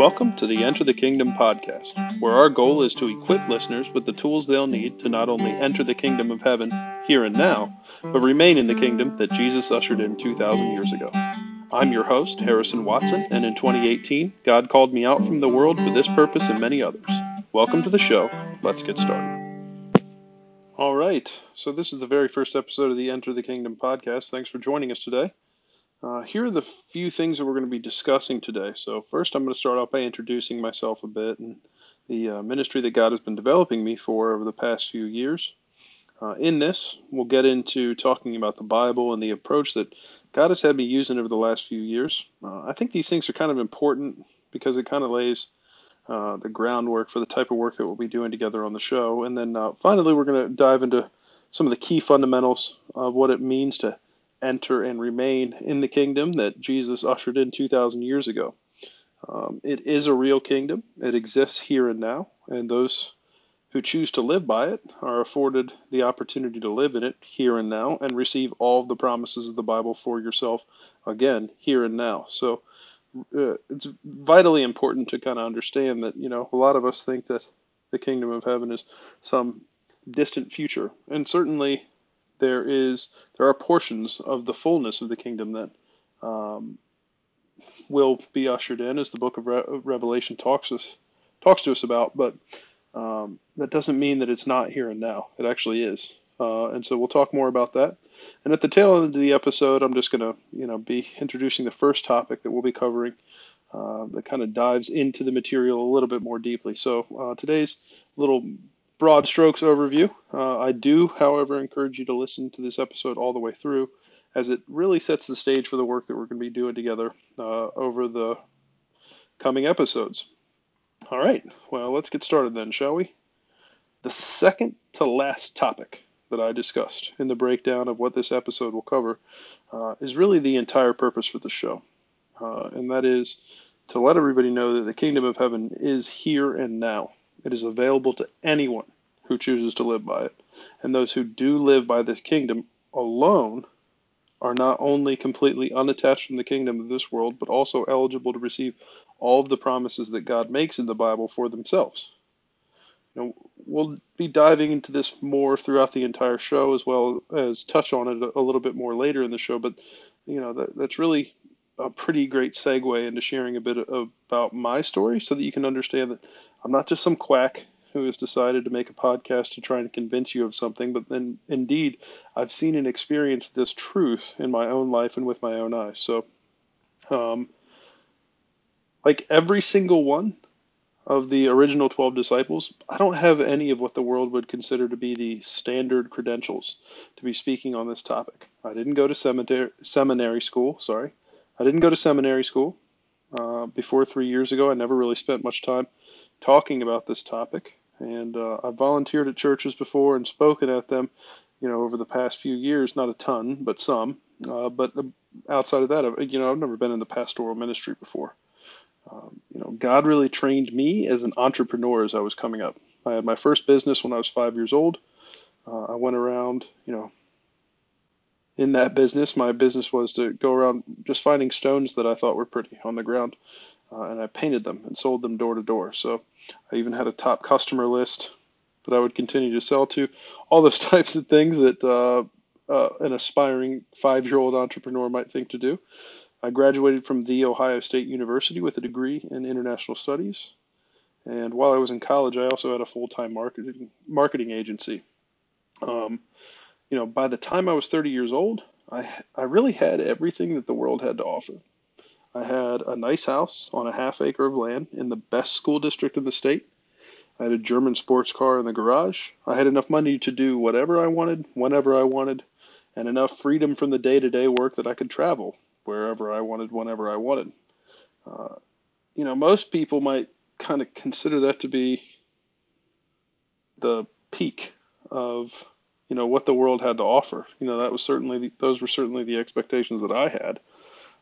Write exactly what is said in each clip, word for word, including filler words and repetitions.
Welcome to the Enter the Kingdom podcast, where our goal is to equip listeners with the tools they'll need to not only enter the Kingdom of Heaven here and now, but remain in the Kingdom that Jesus ushered in two thousand years ago. I'm your host, Harrison Watson, and in twenty eighteen, God called me out from the world for this purpose and many others. Welcome to the show. Let's get started. All right, so this is the very first episode of the Enter the Kingdom podcast. Thanks for joining us today. Uh, here are the few things that we're going to be discussing today. So first, I'm going to start off by introducing myself a bit and the uh, ministry that God has been developing me for over the past few years. Uh, in this, we'll get into talking about the Bible and the approach that God has had me using over the last few years. Uh, I think these things are kind of important because it kind of lays uh, the groundwork for the type of work that we'll be doing together on the show. And then uh, finally, we're going to dive into some of the key fundamentals of what it means to enter and remain in the kingdom that Jesus ushered in two thousand years ago. Um, it is a real kingdom. It exists here and now, and those who choose to live by it are afforded the opportunity to live in it here and now and receive all of the promises of the Bible for yourself, again, here and now. So uh, it's vitally important to kind of understand that, you know, a lot of us think that the Kingdom of Heaven is some distant future, and certainly There is there are portions of the fullness of the kingdom that um, will be ushered in, as the book of Re- Revelation talks us talks to us about. But um, that doesn't mean that it's not here and now. It actually is, uh, and so we'll talk more about that. And at the tail end of the episode, I'm just going to you know be introducing the first topic that we'll be covering uh, that kind of dives into the material a little bit more deeply. So uh, today's little broad strokes overview. Uh, I do, however, encourage you to listen to this episode all the way through, as it really sets the stage for the work that we're going to be doing together uh, over the coming episodes. All right, well, let's get started then, shall we? The second to last topic that I discussed in the breakdown of what this episode will cover uh, is really the entire purpose for the show, uh, and that is to let everybody know that the Kingdom of Heaven is here and now. It is available to anyone who chooses to live by it. And those who do live by this kingdom alone are not only completely unattached from the kingdom of this world, but also eligible to receive all of the promises that God makes in the Bible for themselves. Now, we'll be diving into this more throughout the entire show, as well as touch on it a little bit more later in the show. But, you know, that, that's really a pretty great segue into sharing a bit of, about my story so that you can understand that I'm not just some quack who has decided to make a podcast to try and convince you of something, but then indeed I've seen and experienced this truth in my own life and with my own eyes. So um, like every single one of the original twelve disciples, I don't have any of what the world would consider to be the standard credentials to be speaking on this topic. I didn't go to seminary, seminary school, sorry. I didn't go to seminary school uh, before three years ago. I never really spent much time talking about this topic, and uh, I volunteered at churches before and spoken at them, you know, over the past few years, not a ton, but some, uh, but outside of that, you know, I've never been in the pastoral ministry before. Um, you know, God really trained me as an entrepreneur as I was coming up. I had my first business when I was five years old. Uh, I went around, you know, in that business, my business was to go around just finding stones that I thought were pretty on the ground, uh, and I painted them and sold them door to door. So I even had a top customer list that I would continue to sell to, all those types of things that uh, uh, an aspiring five-year-old entrepreneur might think to do. I graduated from The Ohio State University with a degree in international studies, and while I was in college, I also had a full-time marketing marketing agency. Um, You know, by the time I was thirty years old, I I really had everything that the world had to offer. I had a nice house on a half acre of land in the best school district in the state. I had a German sports car in the garage. I had enough money to do whatever I wanted, whenever I wanted, and enough freedom from the day-to-day work that I could travel wherever I wanted, whenever I wanted. Uh, you know, most people might kind of consider that to be the peak of you know, what the world had to offer. You know, that was certainly, the, those were certainly the expectations that I had,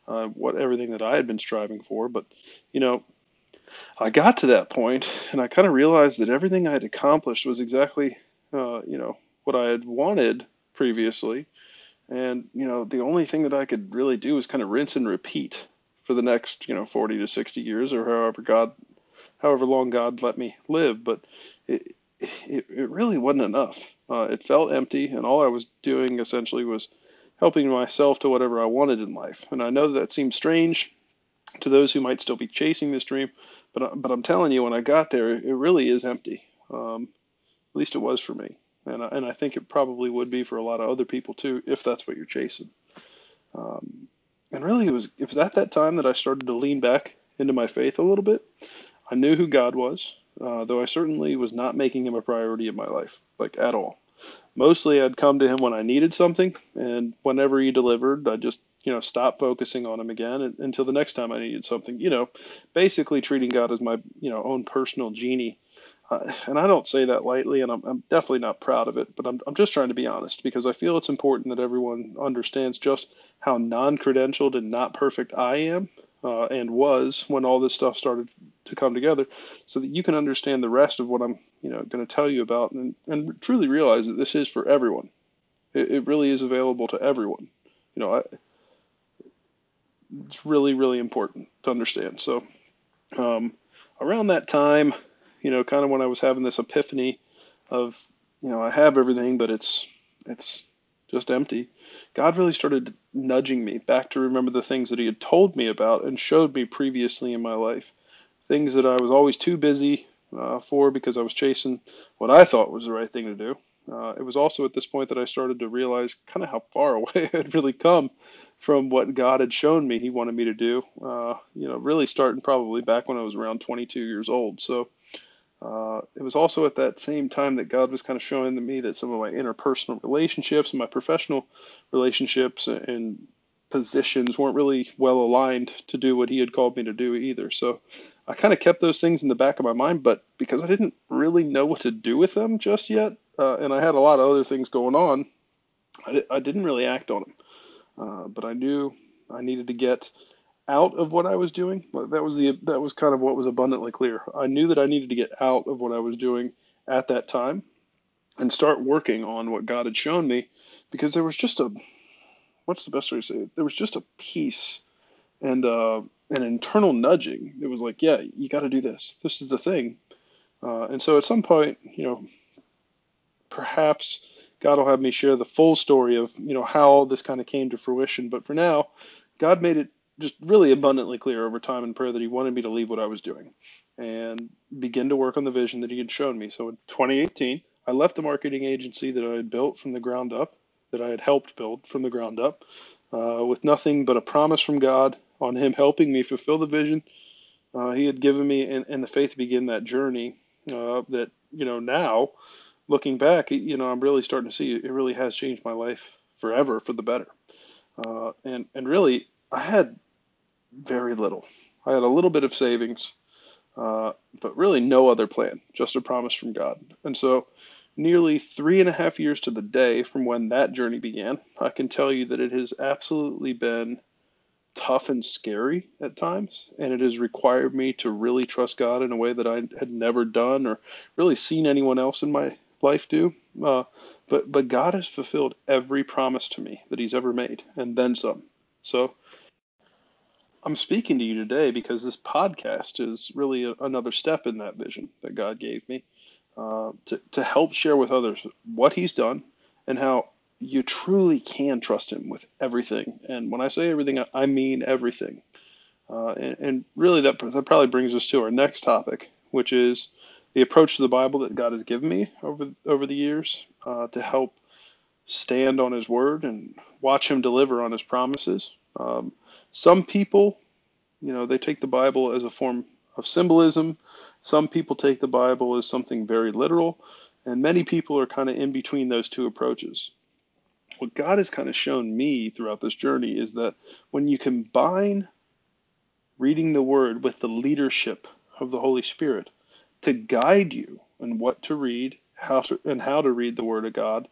uh, what everything that I had been striving for. But, you know, I got to that point and I kind of realized that everything I had accomplished was exactly, uh, you know, what I had wanted previously. And, you know, the only thing that I could really do was kind of rinse and repeat for the next, you know, forty to sixty years, or however God, however long God let me live. But it it, it really wasn't enough. Uh, it felt empty, and all I was doing essentially was helping myself to whatever I wanted in life. And I know that, that seems strange to those who might still be chasing this dream, but but I'm telling you, when I got there, it really is empty. Um, at least it was for me, and I, and I think it probably would be for a lot of other people too, if that's what you're chasing. Um, and really, it was it was at that time that I started to lean back into my faith a little bit. I knew who God was, uh, though I certainly was not making him a priority in my life, like at all. Mostly I'd come to him when I needed something, and whenever he delivered, I just, you know, stopped focusing on him again until the next time I needed something, you know, basically treating God as my, you know, own personal genie. Uh, and I don't say that lightly, and I'm, I'm definitely not proud of it, but I'm, I'm just trying to be honest, because I feel it's important that everyone understands just how non-credentialed and not perfect I am uh, and was when all this stuff started to come together, so that you can understand the rest of what I'm, you know, going to tell you about, and, and truly realize that this is for everyone. It, it really is available to everyone. You know, I, it's really, really important to understand. So um, around that time, you know, kind of when I was having this epiphany of, you know, I have everything, but it's, it's just empty, God really started nudging me back to remember the things that he had told me about and showed me previously in my life, things that I was always too busy uh, for because I was chasing what I thought was the right thing to do. Uh, it was also at this point that I started to realize kind of how far away I had really come from what God had shown me he wanted me to do, uh, you know, really starting probably back when I was around twenty-two years old. So, Uh, it was also at that same time that God was kind of showing to me that some of my interpersonal relationships and my professional relationships and positions weren't really well aligned to do what he had called me to do either. So I kind of kept those things in the back of my mind, but because I didn't really know what to do with them just yet, uh, and I had a lot of other things going on, I, di- I didn't really act on them. Uh, but I knew I needed to get out of what I was doing. That was the that was kind of what was abundantly clear. I knew that I needed to get out of what I was doing at that time and start working on what God had shown me, because there was just a, what's the best way to say it? There was just a peace and uh, an internal nudging. It was like, yeah, you got to do this. This is the thing. Uh, and so at some point, you know, perhaps God will have me share the full story of, you know, how this kind of came to fruition. But for now, God made it just really abundantly clear over time in prayer that he wanted me to leave what I was doing and begin to work on the vision that he had shown me. So in twenty eighteen, I left the marketing agency that I had built from the ground up, that I had helped build from the ground up, uh, with nothing but a promise from God on him helping me fulfill the vision uh, he had given me, and, and the faith to begin that journey uh, that, you know, now looking back, you know, I'm really starting to see it really has changed my life forever for the better. Uh, and, and really, I had very little. I had a little bit of savings, uh, but really no other plan, just a promise from God. And so nearly three and a half years to the day from when that journey began, I can tell you that it has absolutely been tough and scary at times, and it has required me to really trust God in a way that I had never done or really seen anyone else in my life do. Uh, but, but God has fulfilled every promise to me that he's ever made, and then some. So I'm speaking to you today because this podcast is really a, another step in that vision that God gave me uh, to, to help share with others what he's done and how you truly can trust him with everything. And when I say everything, I mean everything. Uh, and, and really that, that probably brings us to our next topic, which is the approach to the Bible that God has given me over, over the years uh, to help stand on his word and watch him deliver on his promises. Um, Some people, you know, they take the Bible as a form of symbolism. Some people take the Bible as something very literal. And many people are kind of in between those two approaches. What God has kind of shown me throughout this journey is that when you combine reading the Word with the leadership of the Holy Spirit to guide you on what to read, how to, and how to read the Word of God,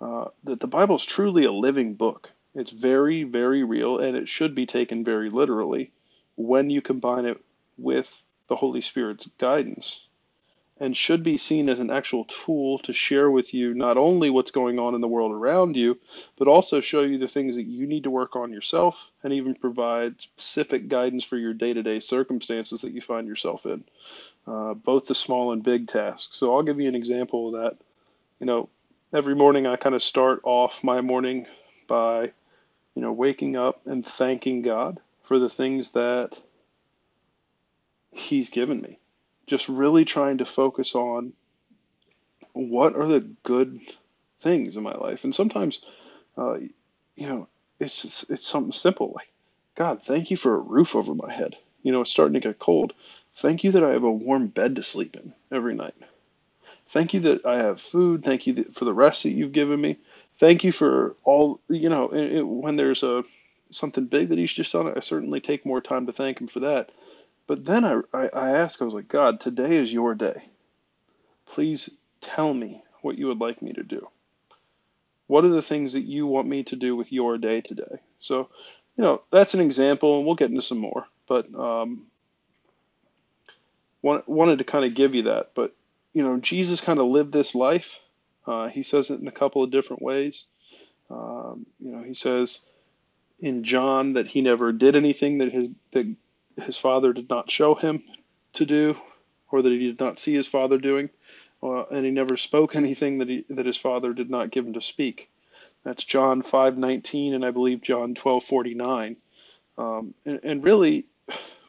uh, that the Bible is truly a living book. It's very, very real, and it should be taken very literally when you combine it with the Holy Spirit's guidance. and should be seen as an actual tool to share with you not only what's going on in the world around you, but also show you the things that you need to work on yourself and even provide specific guidance for your day-to-day circumstances that you find yourself in, uh, both the small and big tasks. So I'll give you an example of that. You know, every morning I kind of start off my morning by, you know, waking up and thanking God for the things that He's given me. Just really trying to focus on what are the good things in my life. And sometimes, uh, you know, it's, it's it's something simple like, God, thank you for a roof over my head. You know, it's starting to get cold. Thank you that I have a warm bed to sleep in every night. Thank you that I have food. Thank you that, for the rest that you've given me. Thank you for all, you know, it, it, when there's a something big that He's just done, I certainly take more time to thank Him for that. But then I, I, I asked, I was like, God, today is your day. Please tell me what you would like me to do. What are the things that you want me to do with your day today? So, you know, that's an example, and we'll get into some more. But um, want, wanted to kind of give you that. But, you know, Jesus kind of lived this life. Uh, he says it in a couple of different ways. Um, you know, he says in John that he never did anything that his that his father did not show him to do, or that he did not see his father doing, uh, and he never spoke anything that he, that his father did not give him to speak. That's John five nineteen, and I believe John twelve forty-nine. Um, and, and really,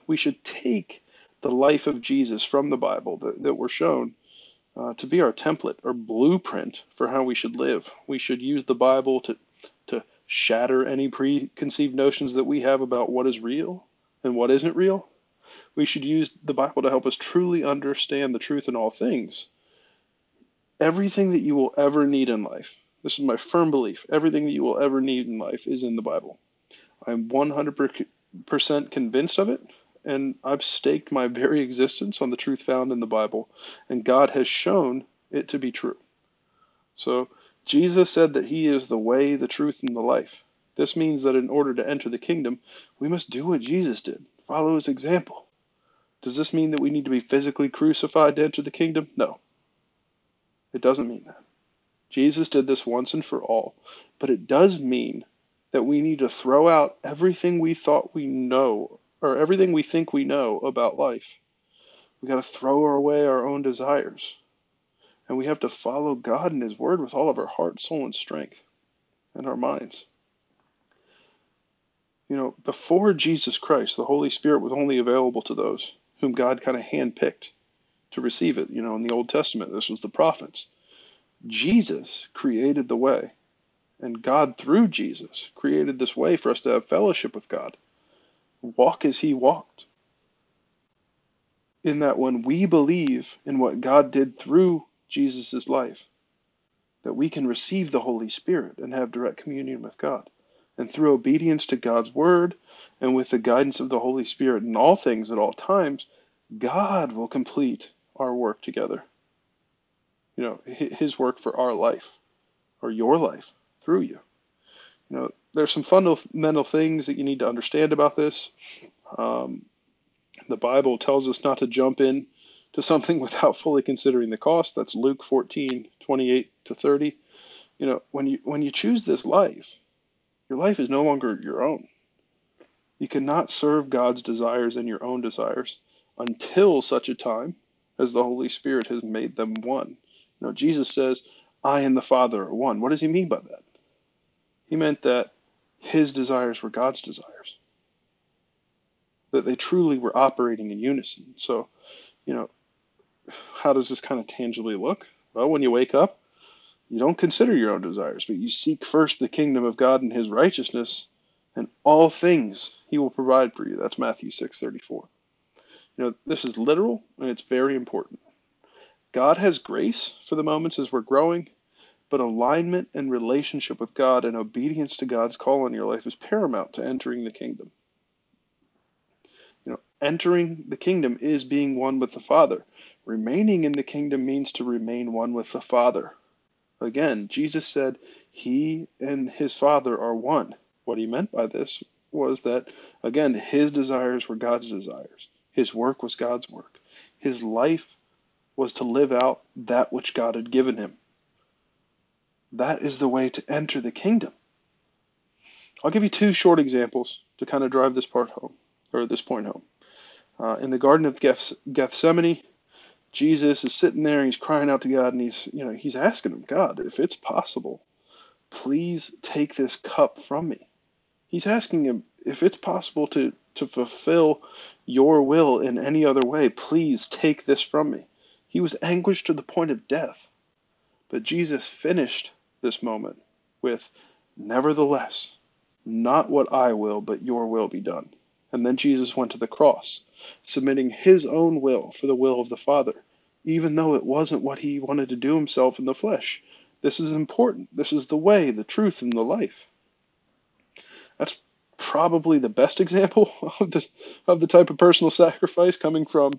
we should take the life of Jesus from the Bible that, that we're shown uh, to be our template or blueprint for how we should live. We should use the Bible to to shatter any preconceived notions that we have about what is real and what isn't real. We should use the Bible to help us truly understand the truth in all things. Everything that you will ever need in life, this is my firm belief, everything that you will ever need in life is in the Bible. I'm one hundred percent convinced of it, and I've staked my very existence on the truth found in the Bible, and God has shown it to be true. So Jesus said that He is the way, the truth, and the life. This means that in order to enter the kingdom, we must do what Jesus did, follow His example. Does this mean that we need to be physically crucified to enter the kingdom? No. It doesn't mean that. Jesus did this once and for all, but it does mean that we need to throw out everything we thought we know, or everything we think we know about life. We got to throw away our own desires, and we have to follow God and His word with all of our heart, soul, and strength, and our minds. You know, before Jesus Christ, the Holy Spirit was only available to those whom God kind of handpicked to receive it. You know, in the Old Testament, this was the prophets. Jesus created the way, and God, through Jesus, created this way for us to have fellowship with God. Walk as He walked. In that when we believe in what God did through Jesus' life, that we can receive the Holy Spirit and have direct communion with God. And through obedience to God's word and with the guidance of the Holy Spirit in all things at all times, God will complete our work together. You know, His work for our life or your life through you. You know, there's some fundamental things that you need to understand about this. Um, the Bible tells us not to jump in to something without fully considering the cost. That's Luke fourteen twenty-eight to thirty. You know, when you when you choose this life, your life is no longer your own. You cannot serve God's desires and your own desires until such a time as the Holy Spirit has made them one. You know, Jesus says, I and the Father are one. What does He mean by that? He meant that His desires were God's desires, that they truly were operating in unison. So, you know, how does this kind of tangibly look? Well, when you wake up, you don't consider your own desires, but you seek first the kingdom of God and His righteousness, and all things He will provide for you. That's Matthew six thirty-four. You know, this is literal, and it's very important. God has grace for the moments as we're growing, but alignment and relationship with God and obedience to God's call on your life is paramount to entering the kingdom. You know, entering the kingdom is being one with the Father. Remaining in the kingdom means to remain one with the Father. Again, Jesus said He and His Father are one. What He meant by this was that, again, His desires were God's desires. His work was God's work. His life was to live out that which God had given him. That is the way to enter the kingdom. I'll give you two short examples to kind of drive this part home, or this point home. Uh, in the Garden of Geth- Gethsemane, Jesus is sitting there and he's crying out to God, and he's, you know, he's asking him, God, if it's possible, please take this cup from me. He's asking him, if it's possible to, to fulfill your will in any other way, please take this from me. He was anguished to the point of death. But Jesus finished this moment with, nevertheless, not what I will, but your will be done. And then Jesus went to the cross, submitting his own will for the will of the Father, even though it wasn't what he wanted to do himself in the flesh. This is important. This is the way, the truth, and the life. That's probably the best example of the, of the type of personal sacrifice coming from,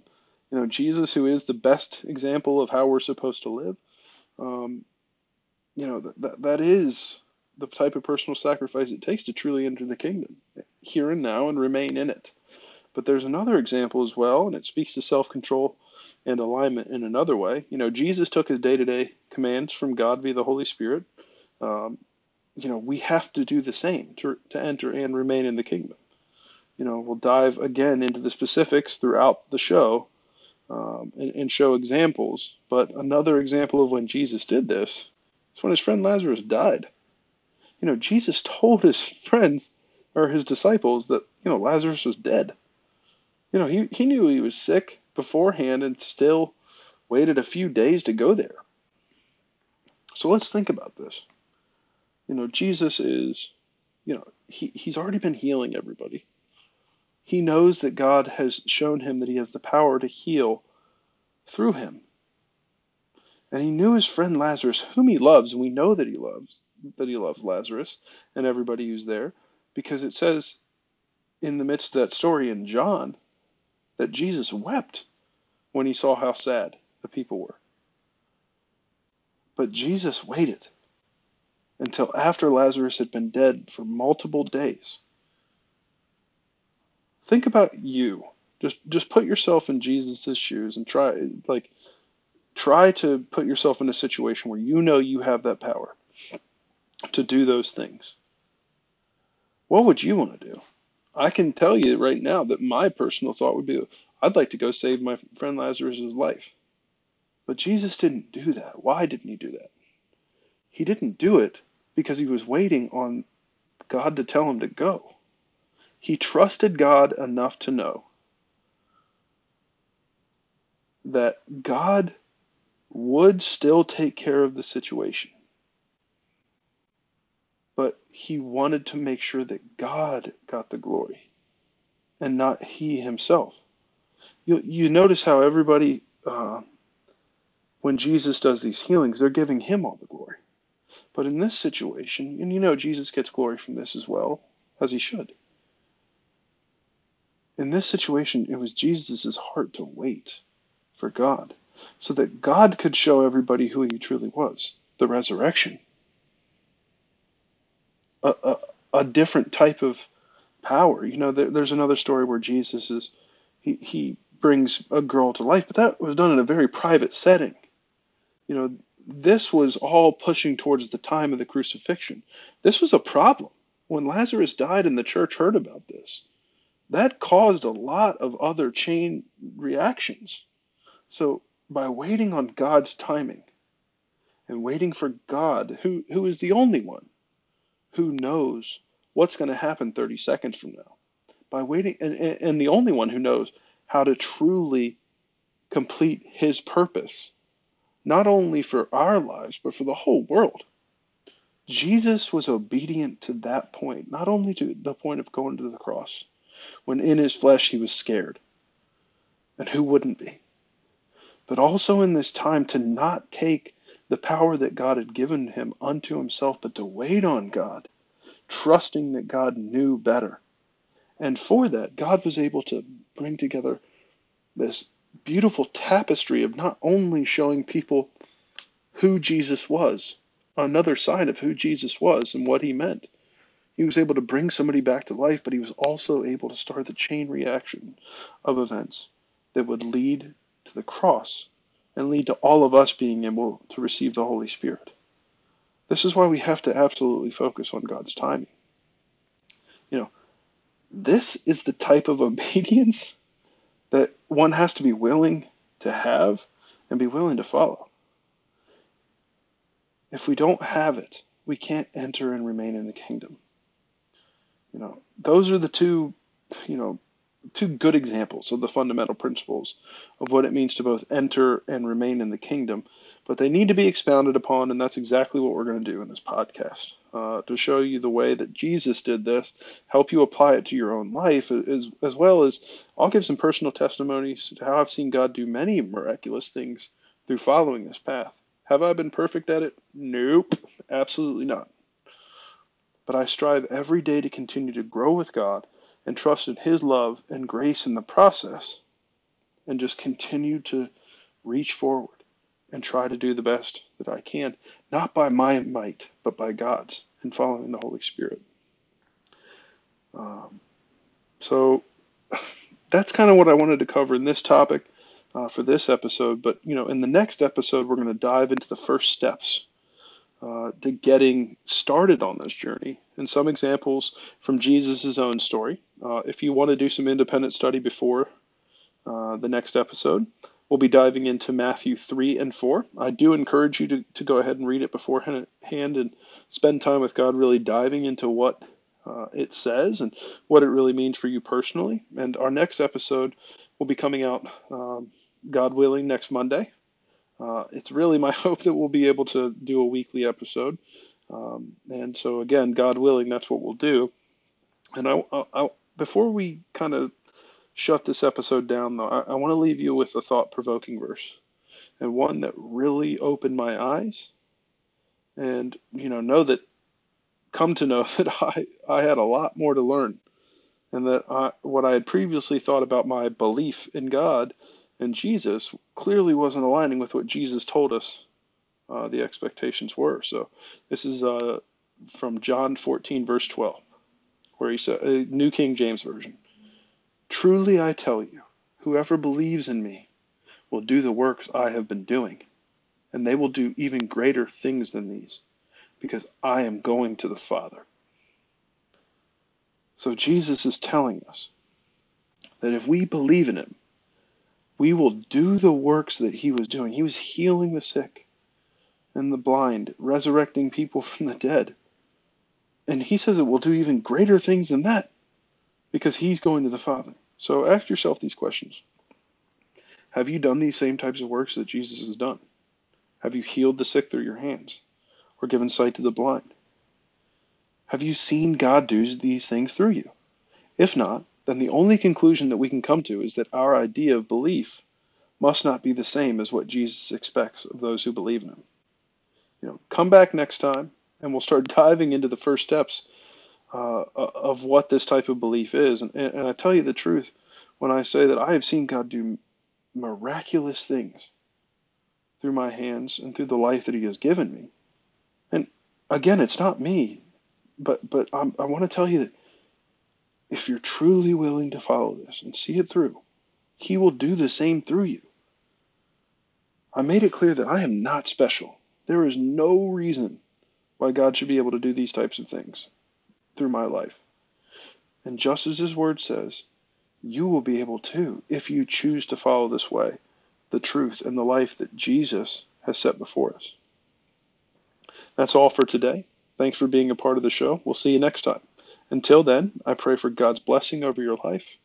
you know, Jesus, who is the best example of how we're supposed to live. Um, you know, th- th- that is... the type of personal sacrifice it takes to truly enter the kingdom, here and now, and remain in it. But there's another example as well, and it speaks to self-control and alignment in another way. You know, Jesus took his day-to-day commands from God via the Holy Spirit. Um, you know, we have to do the same to, to enter and remain in the kingdom. You know, we'll dive again into the specifics throughout the show um, and, and show examples. But another example of when Jesus did this is when his friend Lazarus died. You know, Jesus told his friends or his disciples that, you know, Lazarus was dead. You know, he, he knew he was sick beforehand and still waited a few days to go there. So let's think about this. You know, Jesus is, you know, he, he's already been healing everybody. He knows that God has shown him that he has the power to heal through him. And he knew his friend Lazarus, whom he loves, and we know that he loves. that he loved Lazarus and everybody who's there, because it says in the midst of that story in John that Jesus wept when he saw how sad the people were. But Jesus waited until after Lazarus had been dead for multiple days. Think about you. Just just put yourself in Jesus' shoes and try like try to put yourself in a situation where you know you have that power to do those things. What would you want to do? I can tell you right now that my personal thought would be, I'd like to go save my friend Lazarus's life. But Jesus didn't do that. Why didn't he do that? He didn't do it because he was waiting on God to tell him to go. He trusted God enough to know that God would still take care of the situation. But he wanted to make sure that God got the glory and not he himself. You, you notice how everybody, uh, when Jesus does these healings, they're giving him all the glory. But in this situation, and you know Jesus gets glory from this as well, as he should. In this situation, it was Jesus' heart to wait for God so that God could show everybody who he truly was, the resurrection. A, a, a different type of power. You know, there, there's another story where Jesus is, he, he brings a girl to life, but that was done in a very private setting. You know, this was all pushing towards the time of the crucifixion. This was a problem. When Lazarus died and the church heard about this, that caused a lot of other chain reactions. So by waiting on God's timing and waiting for God, who who is the only one who knows what's going to happen thirty seconds from now, by waiting, and, and the only one who knows how to truly complete his purpose, not only for our lives, but for the whole world. Jesus was obedient to that point, not only to the point of going to the cross, when in his flesh he was scared, and who wouldn't be, but also in this time to not take the power that God had given him unto himself, but to wait on God, trusting that God knew better. And for that, God was able to bring together this beautiful tapestry of not only showing people who Jesus was, another side of who Jesus was and what he meant. He was able to bring somebody back to life, but he was also able to start the chain reaction of events that would lead to the cross and lead to all of us being able to receive the Holy Spirit. This is why we have to absolutely focus on God's timing. You know, this is the type of obedience that one has to be willing to have and be willing to follow. If we don't have it, we can't enter and remain in the kingdom. You know, those are the two, you know, two good examples of the fundamental principles of what it means to both enter and remain in the kingdom, but they need to be expounded upon, and that's exactly what we're going to do in this podcast, uh, to show you the way that Jesus did this, help you apply it to your own life, as, as well as I'll give some personal testimonies to how I've seen God do many miraculous things through following this path. Have I been perfect at it? Nope, absolutely not. But I strive every day to continue to grow with God and trust in his love and grace in the process, and just continue to reach forward and try to do the best that I can, not by my might, but by God's, and following the Holy Spirit. Um, so that's kind of what I wanted to cover in this topic uh, for this episode. But, you know, in the next episode, we're going to dive into the first steps uh, to getting started on this journey, and some examples from Jesus' own story. Uh, if you want to do some independent study before uh, the next episode, we'll be diving into Matthew three and four. I do encourage you to, to go ahead and read it beforehand and spend time with God, really diving into what uh, it says and what it really means for you personally. And our next episode will be coming out, um, God willing, next Monday. Uh, it's really my hope that we'll be able to do a weekly episode. Um, and so again, God willing, that's what we'll do. And I, I, I before we kind of shut this episode down, though, I, I want to leave you with a thought-provoking verse, and one that really opened my eyes. And, you know, know that, come to know that I, I had a lot more to learn, and that I, what I had previously thought about my belief in God and Jesus clearly wasn't aligning with what Jesus told us Uh, the expectations were. So this is uh, from John fourteen, verse twelve, where he said, uh, New King James Version, "Truly I tell you, whoever believes in me will do the works I have been doing, and they will do even greater things than these, because I am going to the Father." So Jesus is telling us that if we believe in him, we will do the works that he was doing. He was healing the sick and the blind, resurrecting people from the dead. And he says it will do even greater things than that, because he's going to the Father. So ask yourself these questions. Have you done these same types of works that Jesus has done? Have you healed the sick through your hands, or given sight to the blind? Have you seen God do these things through you? If not, then the only conclusion that we can come to is that our idea of belief must not be the same as what Jesus expects of those who believe in him. You know, come back next time, and we'll start diving into the first steps uh, of what this type of belief is. And, and I tell you the truth when I say that I have seen God do miraculous things through my hands and through the life that he has given me. And again, it's not me, but, but I'm, I want to tell you that if you're truly willing to follow this and see it through, he will do the same through you. I made it clear that I am not special. There is no reason why God should be able to do these types of things through my life. And just as his word says, you will be able to, if you choose to follow this way, the truth and the life that Jesus has set before us. That's all for today. Thanks for being a part of the show. We'll see you next time. Until then, I pray for God's blessing over your life,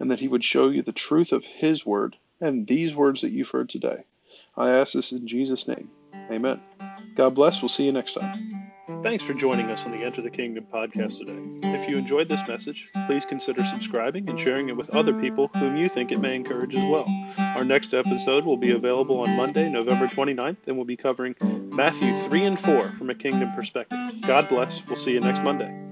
and that he would show you the truth of his word and these words that you've heard today. I ask this in Jesus' name. Amen. God bless. We'll see you next time. Thanks for joining us on the Enter the Kingdom podcast today. If you enjoyed this message, please consider subscribing and sharing it with other people whom you think it may encourage as well. Our next episode will be available on Monday, November twenty-ninth, and we'll be covering Matthew three and four from a kingdom perspective. God bless. We'll see you next Monday.